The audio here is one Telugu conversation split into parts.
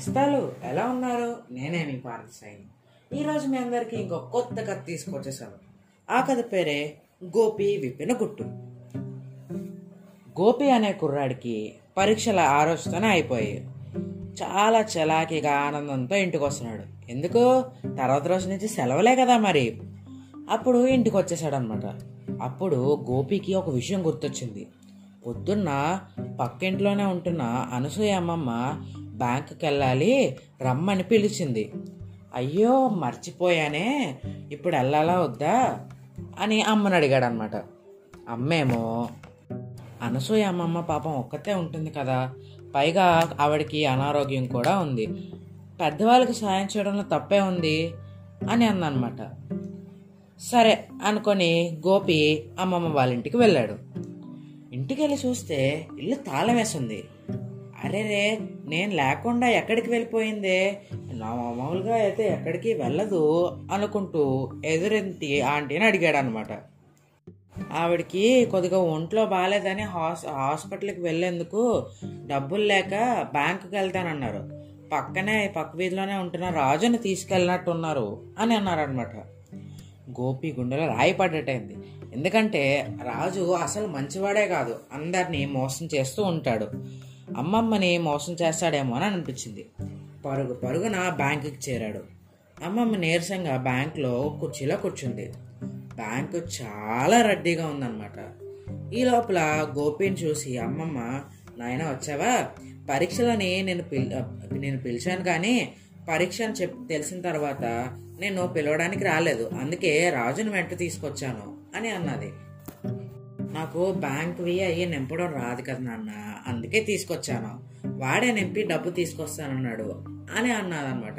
నేస్తాలు ఎలా ఉన్నారు? నేనే మీ పార్థసాయి. ఈరోజు మీ అందరికీ ఇంకో కొత్త కథ తీసుకొచ్చేసాను. ఆ కథ పేరే గోపి విప్పిన గుట్టు. గోపి అనే కుర్రాడికి పరీక్షల ఆ రోజుతోనే అయిపోయాయి. చాలా చలాకీగా ఆనందంతో ఇంటికి వస్తున్నాడు. ఎందుకు, తర్వాత రోజు నుంచి సెలవులే కదా మరి. అప్పుడు ఇంటికి వచ్చేసాడు అనమాట. అప్పుడు గోపికి ఒక విషయం గుర్తొచ్చింది. పొద్దున్న పక్కింట్లోనే ఉంటున్న అనసూయ అమ్మమ్మ బ్యాంకుకి వెళ్ళాలి రమ్మని పిలిచింది. అయ్యో మర్చిపోయానే, ఇప్పుడు వెళ్ళాలా వద్దా అని అమ్మని అడిగాడు అనమాట. అమ్మేమో, అనసూయ అమ్మమ్మ పాపం ఒక్కతే ఉంటుంది కదా, పైగా ఆవిడకి అనారోగ్యం కూడా ఉంది, పెద్దవాళ్ళకి సాయం చేయడంలో తప్పే ఉంది అని అన్నమాట. సరే అనుకొని గోపి అమ్మమ్మ వాళ్ళ ఇంటికి వెళ్ళాడు. ఇంటికి వెళ్ళి చూస్తే ఇల్లు తాళం వేసింది. అరే రే, నేను లేకుండా ఎక్కడికి వెళ్ళిపోయిందే, నా మామూలుగా అయితే ఎక్కడికి వెళ్ళదు అనుకుంటూ ఎదురింటి ఆంటీని అడిగాడు అనమాట. ఆవిడికి కొద్దిగా ఒంట్లో బాగాలేదని హాస్పిటల్కి వెళ్ళేందుకు డబ్బులు లేక బ్యాంకుకి వెళ్తానన్నారు, పక్క వీధిలోనే ఉంటున్న రాజుని తీసుకెళ్ళినట్టున్నారు అని అన్నారనమాట. గోపి గుండెలో రాయి పడ్డటైంది. ఎందుకంటే రాజు అసలు మంచివాడే కాదు, అందరినీ మోసం చేస్తూ ఉంటాడు, అమ్మమ్మని మోసం చేస్తాడేమో అని అనిపించింది. పరుగున బ్యాంకుకి చేరాడు. అమ్మమ్మ నీరసంగా బ్యాంకులో కుర్చీలో కూర్చుంది. బ్యాంకు చాలా రద్దీగా ఉందన్నమాట. ఈ లోపల గోపిని చూసి అమ్మమ్మ, నాయన వచ్చావా, పరీక్షలని నేను పిలిచాను కానీ పరీక్ష అని తెలిసిన తర్వాత నేను పిలవడానికి రాలేదు, అందుకే రాజుని వెంట తీసుకొచ్చాను అని అన్నది. నాకు బ్యాంకువి అయ్యి నింపడం రాదు కదా నాన్న, అందుకే తీసుకొచ్చాను, వాడే నింపి డబ్బు తీసుకొస్తానన్నాడు అని అన్నదన్నమాట.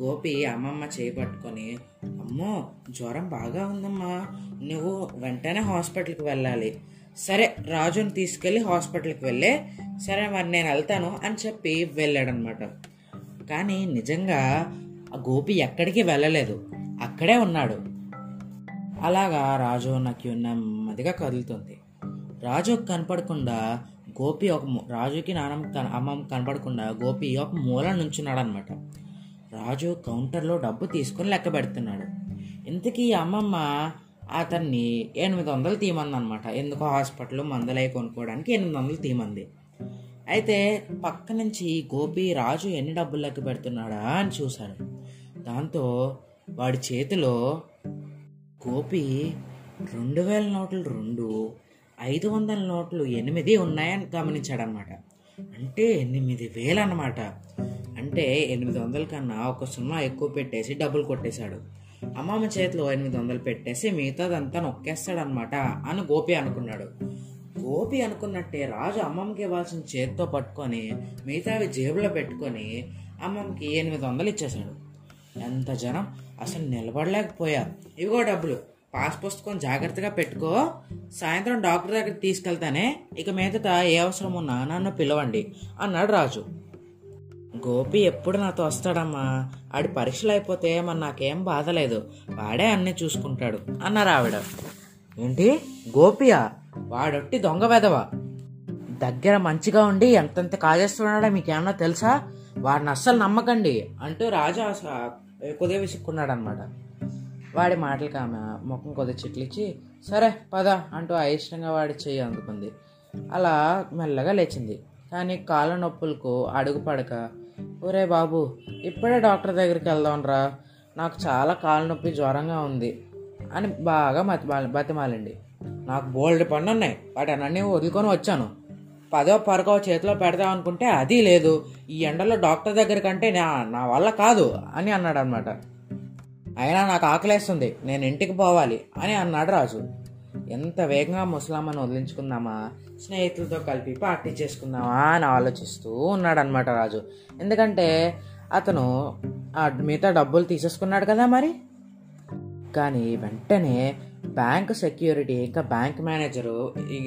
గోపి అమ్మమ్మ చేయి పట్టుకొని, అమ్మో జ్వరం బాగా ఉందమ్మా, నువ్వు వెంటనే హాస్పిటల్కి వెళ్ళాలి, సరే రాజుని తీసుకెళ్ళి హాస్పిటల్కి వెళ్ళే, సరే మరి నేను వెళ్తాను అని చెప్పి వెళ్ళాడనమాట. కానీ నిజంగా గోపి ఎక్కడికి వెళ్ళలేదు, అక్కడే ఉన్నాడు. అలాగా రాజు నాకు నెమ్మదిగా కదులుతుంది. రాజుకు కనపడకుండా గోపి రాజుకి నానమ్మ అమ్మమ్మ కనపడకుండా గోపి ఒక మూల నుంచున్నాడు అనమాట. రాజు కౌంటర్లో డబ్బు తీసుకుని లెక్క పెడుతున్నాడు. ఇంతకీ అమ్మమ్మ అతన్ని 800 తీమంది అనమాట. ఎందుకో హాస్పిటల్ మందులై కొనుక్కోవడానికి 800 తీమంది. అయితే పక్క నుంచి గోపి రాజు ఎన్ని డబ్బులు లెక్క పెడుతున్నాడా అని చూశాడు. దాంతో వాడి చేతిలో గోపి 2000 నోట్లు 2, 500 నోట్లు 8 ఉన్నాయని గమనించాడనమాట. అంటే 8000 అనమాట. అంటే 800 కన్నా 1 సున్నా ఎక్కువ పెట్టేసి డబ్బులు కొట్టేశాడు. అమ్మమ్మ చేతిలో 800 పెట్టేసి మిగతాదంతా నొక్కేస్తాడనమాట అని గోపి అనుకున్నాడు. గోపి అనుకున్నట్టే రాజు అమ్మమ్మకి ఇవ్వాల్సిన చేతితో పట్టుకొని మిగతావి జేబులో పెట్టుకొని అమ్మమ్మకి 800 ఇచ్చేశాడు. ఎంత జనం, అసలు నిలబడలేకపోయా. ఇవిగో డబ్బులు, పాస్ పుస్తకం జాగ్రత్తగా పెట్టుకో, సాయంత్రం డాక్టర్ దగ్గరికి తీసుకెళ్తానే, ఇక మీదట ఏ అవసరం ఉన్నా నన్ను పిలవండి అన్నాడు రాజు. గోపి ఎప్పుడు నాతో వస్తాడమ్మా, ఆడి పరీక్షలు అయిపోతే మరి నాకేం బాధలేదు, వాడే అన్నీ చూసుకుంటాడు అన్నారు ఆవిడ. ఏంటి, గోపియా, వాడొట్టి దొంగ వెధవ, దగ్గర మంచిగా ఉండి ఎంతెంత కాజేస్తున్నాడో మీకేమన్నా తెలుసా, వాడిని అస్సలు నమ్మకండి అంటూ రాజు కొద్దిగా విసుక్కున్నాడు అనమాట. వాడి మాటలకి ఆమె ముఖం కొద్దిగా చిట్లిచ్చి సరే పద అంటూ అయిష్టంగా వాడి చెయ్యి అందుకుంది. అలా మెల్లగా లేచింది. కానీ కాళ్ళ నొప్పులకు అడుగు పడక, ఒరే బాబు ఇప్పుడే డాక్టర్ దగ్గరికి వెళ్దాంరా, నాకు చాలా కాళ్ళ నొప్పి జ్వరంగా ఉంది అని బాగా బతిమాలండి. నాకు బోల్డ్ పనులు ఉన్నాయి, వాటి అన్నీ వదులుకొని వచ్చాను, పదో పరకో చేతిలో పెడదాం అనుకుంటే అది లేదు, ఈ ఎండలో డాక్టర్ దగ్గరకంటే నా వల్ల కాదు అని అన్నాడు అనమాట. అయినా నాకు ఆకలేస్తుంది, నేను ఇంటికి పోవాలి అని అన్నాడు రాజు. ఎంత వేగంగా ముసలామ్మను వదిలించుకుందామా, స్నేహితులతో కలిపి పార్టీ చేసుకుందామా అని ఆలోచిస్తూ ఉన్నాడు అనమాట రాజు. ఎందుకంటే అతను మిగతా డబ్బులు తీసేసుకున్నాడు కదా మరి. కానీ వెంటనే బ్యాంక్ సెక్యూరిటీ ఇంకా బ్యాంక్ మేనేజరు,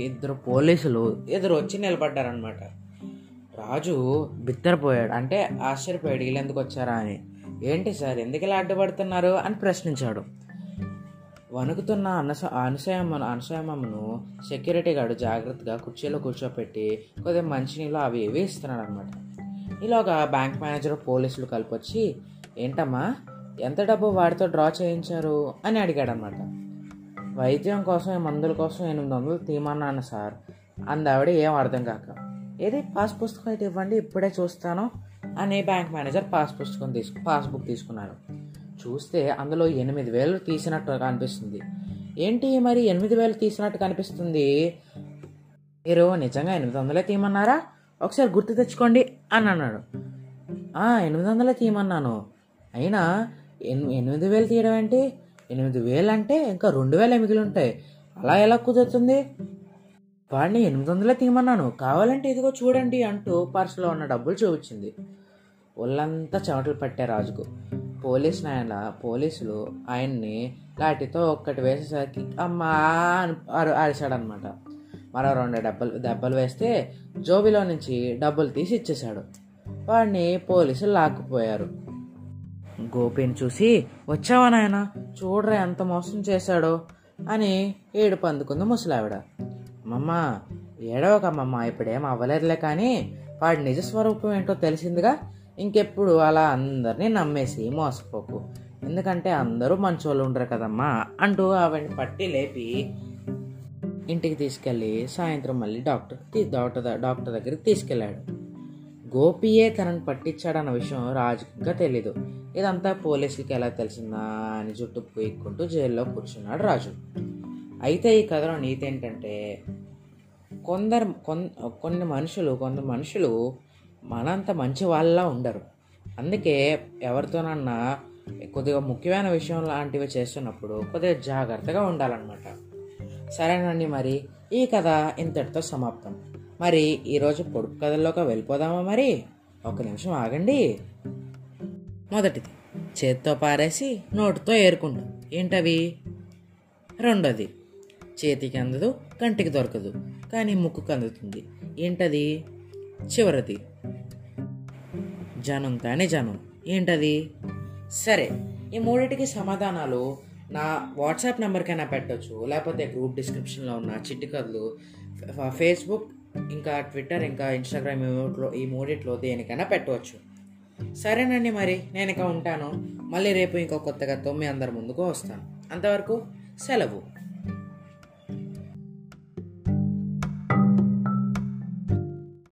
ఇద్దరు పోలీసులు ఎదురు వచ్చి నిలబడ్డారనమాట. రాజు బిత్తరపోయాడు. అంటే ఆశ్చర్యపోయాడు, వీళ్ళు ఎందుకు వచ్చారా అని. ఏంటి సార్ ఎందుకు ఇలా అడ్డుపడుతున్నారు అని ప్రశ్నించాడు. వణుకుతున్న అనుసయమ్మను సెక్యూరిటీ గార్డు జాగ్రత్తగా కుర్చీలో కూర్చోపెట్టి కొద్దిగా మంచినీళ్ళు అవి ఇవి ఇస్తున్నాడు అనమాట. ఈలోగా బ్యాంక్ మేనేజర్ పోలీసులు కలిపొచ్చి, ఏంటమ్మా ఎంత డబ్బు వాడితో డ్రా చేయించారు అని అడిగాడు అనమాట. వైద్యం కోసం మందుల కోసం 800 తీమన్నాను సార్ అందావిడ ఏం అర్థం కాక. ఏది పాస్ పుస్తకం అయితే ఇవ్వండి ఇప్పుడే చూస్తాను అని బ్యాంక్ మేనేజర్ పాస్బుక్ తీసుకున్నాను. చూస్తే అందులో 80,000 తీసినట్టు కనిపిస్తుంది. ఏంటి మరి 8,000 తీసినట్టు కనిపిస్తుంది, మీరు నిజంగా 800 తీయమన్నారా, ఒకసారి గుర్తు తెచ్చుకోండి అని అన్నాడు. 800 తీయమన్నాను, అయినా 8,000 తీయడం ఏంటి, 8,000 అంటే ఇంకా 2,000 మిగిలి ఉంటాయి, అలా ఎలా కుదురుతుంది, వాడిని 800 తీయమన్నాను, కావాలంటే ఇదిగో చూడండి అంటూ పర్సులో ఉన్న డబ్బులు చూపించింది. ఒళ్ళంతా చెమటలు పట్టే రాజుకు. పోలీసులు ఆయన్ని లాఠీతో ఒక్కటి వేసేసరికి అమ్మా అరిశాడనమాట. మరో 2 దెబ్బలు వేస్తే జోబిలో నుంచి డబ్బులు తీసి ఇచ్చేశాడు. వాడిని పోలీసులు లాక్కుపోయారు. గోపిని చూసి, వచ్చావా నాయన, చూడరా ఎంత మోసం చేశాడో అని ఏడుపు అందుకుంది ముసలావిడ. అమ్మమ్మ ఏడవకమ్మమ్మ, ఇప్పుడేం అవ్వలేదులే, కానీ వాడి నిజస్వరూపం ఏంటో తెలిసిందిగా, ఇంకెప్పుడు అలా అందరినీ నమ్మేసి మోసపోకు, ఎందుకంటే అందరూ మంచోళ్ళు ఉండరు కదమ్మా అంటూ ఆవిడని పట్టి లేపి ఇంటికి తీసుకెళ్ళి సాయంత్రం మళ్ళీ డాక్టర్ దగ్గరికి తీసుకెళ్ళాడు. గోపియే తనని పట్టించాడన్న విషయం రాజుగా తెలీదు. ఇదంతా పోలీసులకి ఎలా తెలిసిందా అని జుట్టు పూయించుకుంటూ జైల్లో కూర్చున్నాడు రాజు. అయితే ఈ కథలో నీతి ఏంటంటే, కొన్ని మనుషులు మనంత మంచి వాళ్ళ ఉండరు. అందుకే ఎవరితోనన్నా కొద్దిగా ముఖ్యమైన విషయం లాంటివి చేస్తున్నప్పుడు కొద్దిగా జాగ్రత్తగా ఉండాలన్నమాట. సరేనండి, మరి ఈ కథ ఇంతటితో సమాప్తం. మరి ఈరోజు పొడుపు కథల్లోకి వెళ్ళిపోదామా? మరి ఒక నిమిషం ఆగండి. మొదటిది చేత్తో పారేసి నోటితో ఏరుకుంటాం, ఏంటవి? రెండోది చేతికి అందదు కంటికి దొరకదు కానీ ముక్కుకు అందుతుంది, ఏంటది? చివరిది జనం కానీ జనం, ఏంటది? సరే, ఈ మూడింటికి సమాధానాలు నా వాట్సాప్ నెంబర్కైనా పెట్టవచ్చు, లేకపోతే గ్రూప్ డిస్క్రిప్షన్లో ఉన్న చిట్టి కథలు ఫేస్బుక్ ఇంకా ట్విట్టర్ ఇంకా ఇన్స్టాగ్రామ్ ఈ మూడిట్లో దేనికైనా పెట్టవచ్చు. సరేనండి, మరి నేను ఇక ఉంటాను. మళ్ళీ రేపు ఇంకో కొత్తగా మీ అందరి ముందుకు వస్తాను. అంతవరకు సెలవు.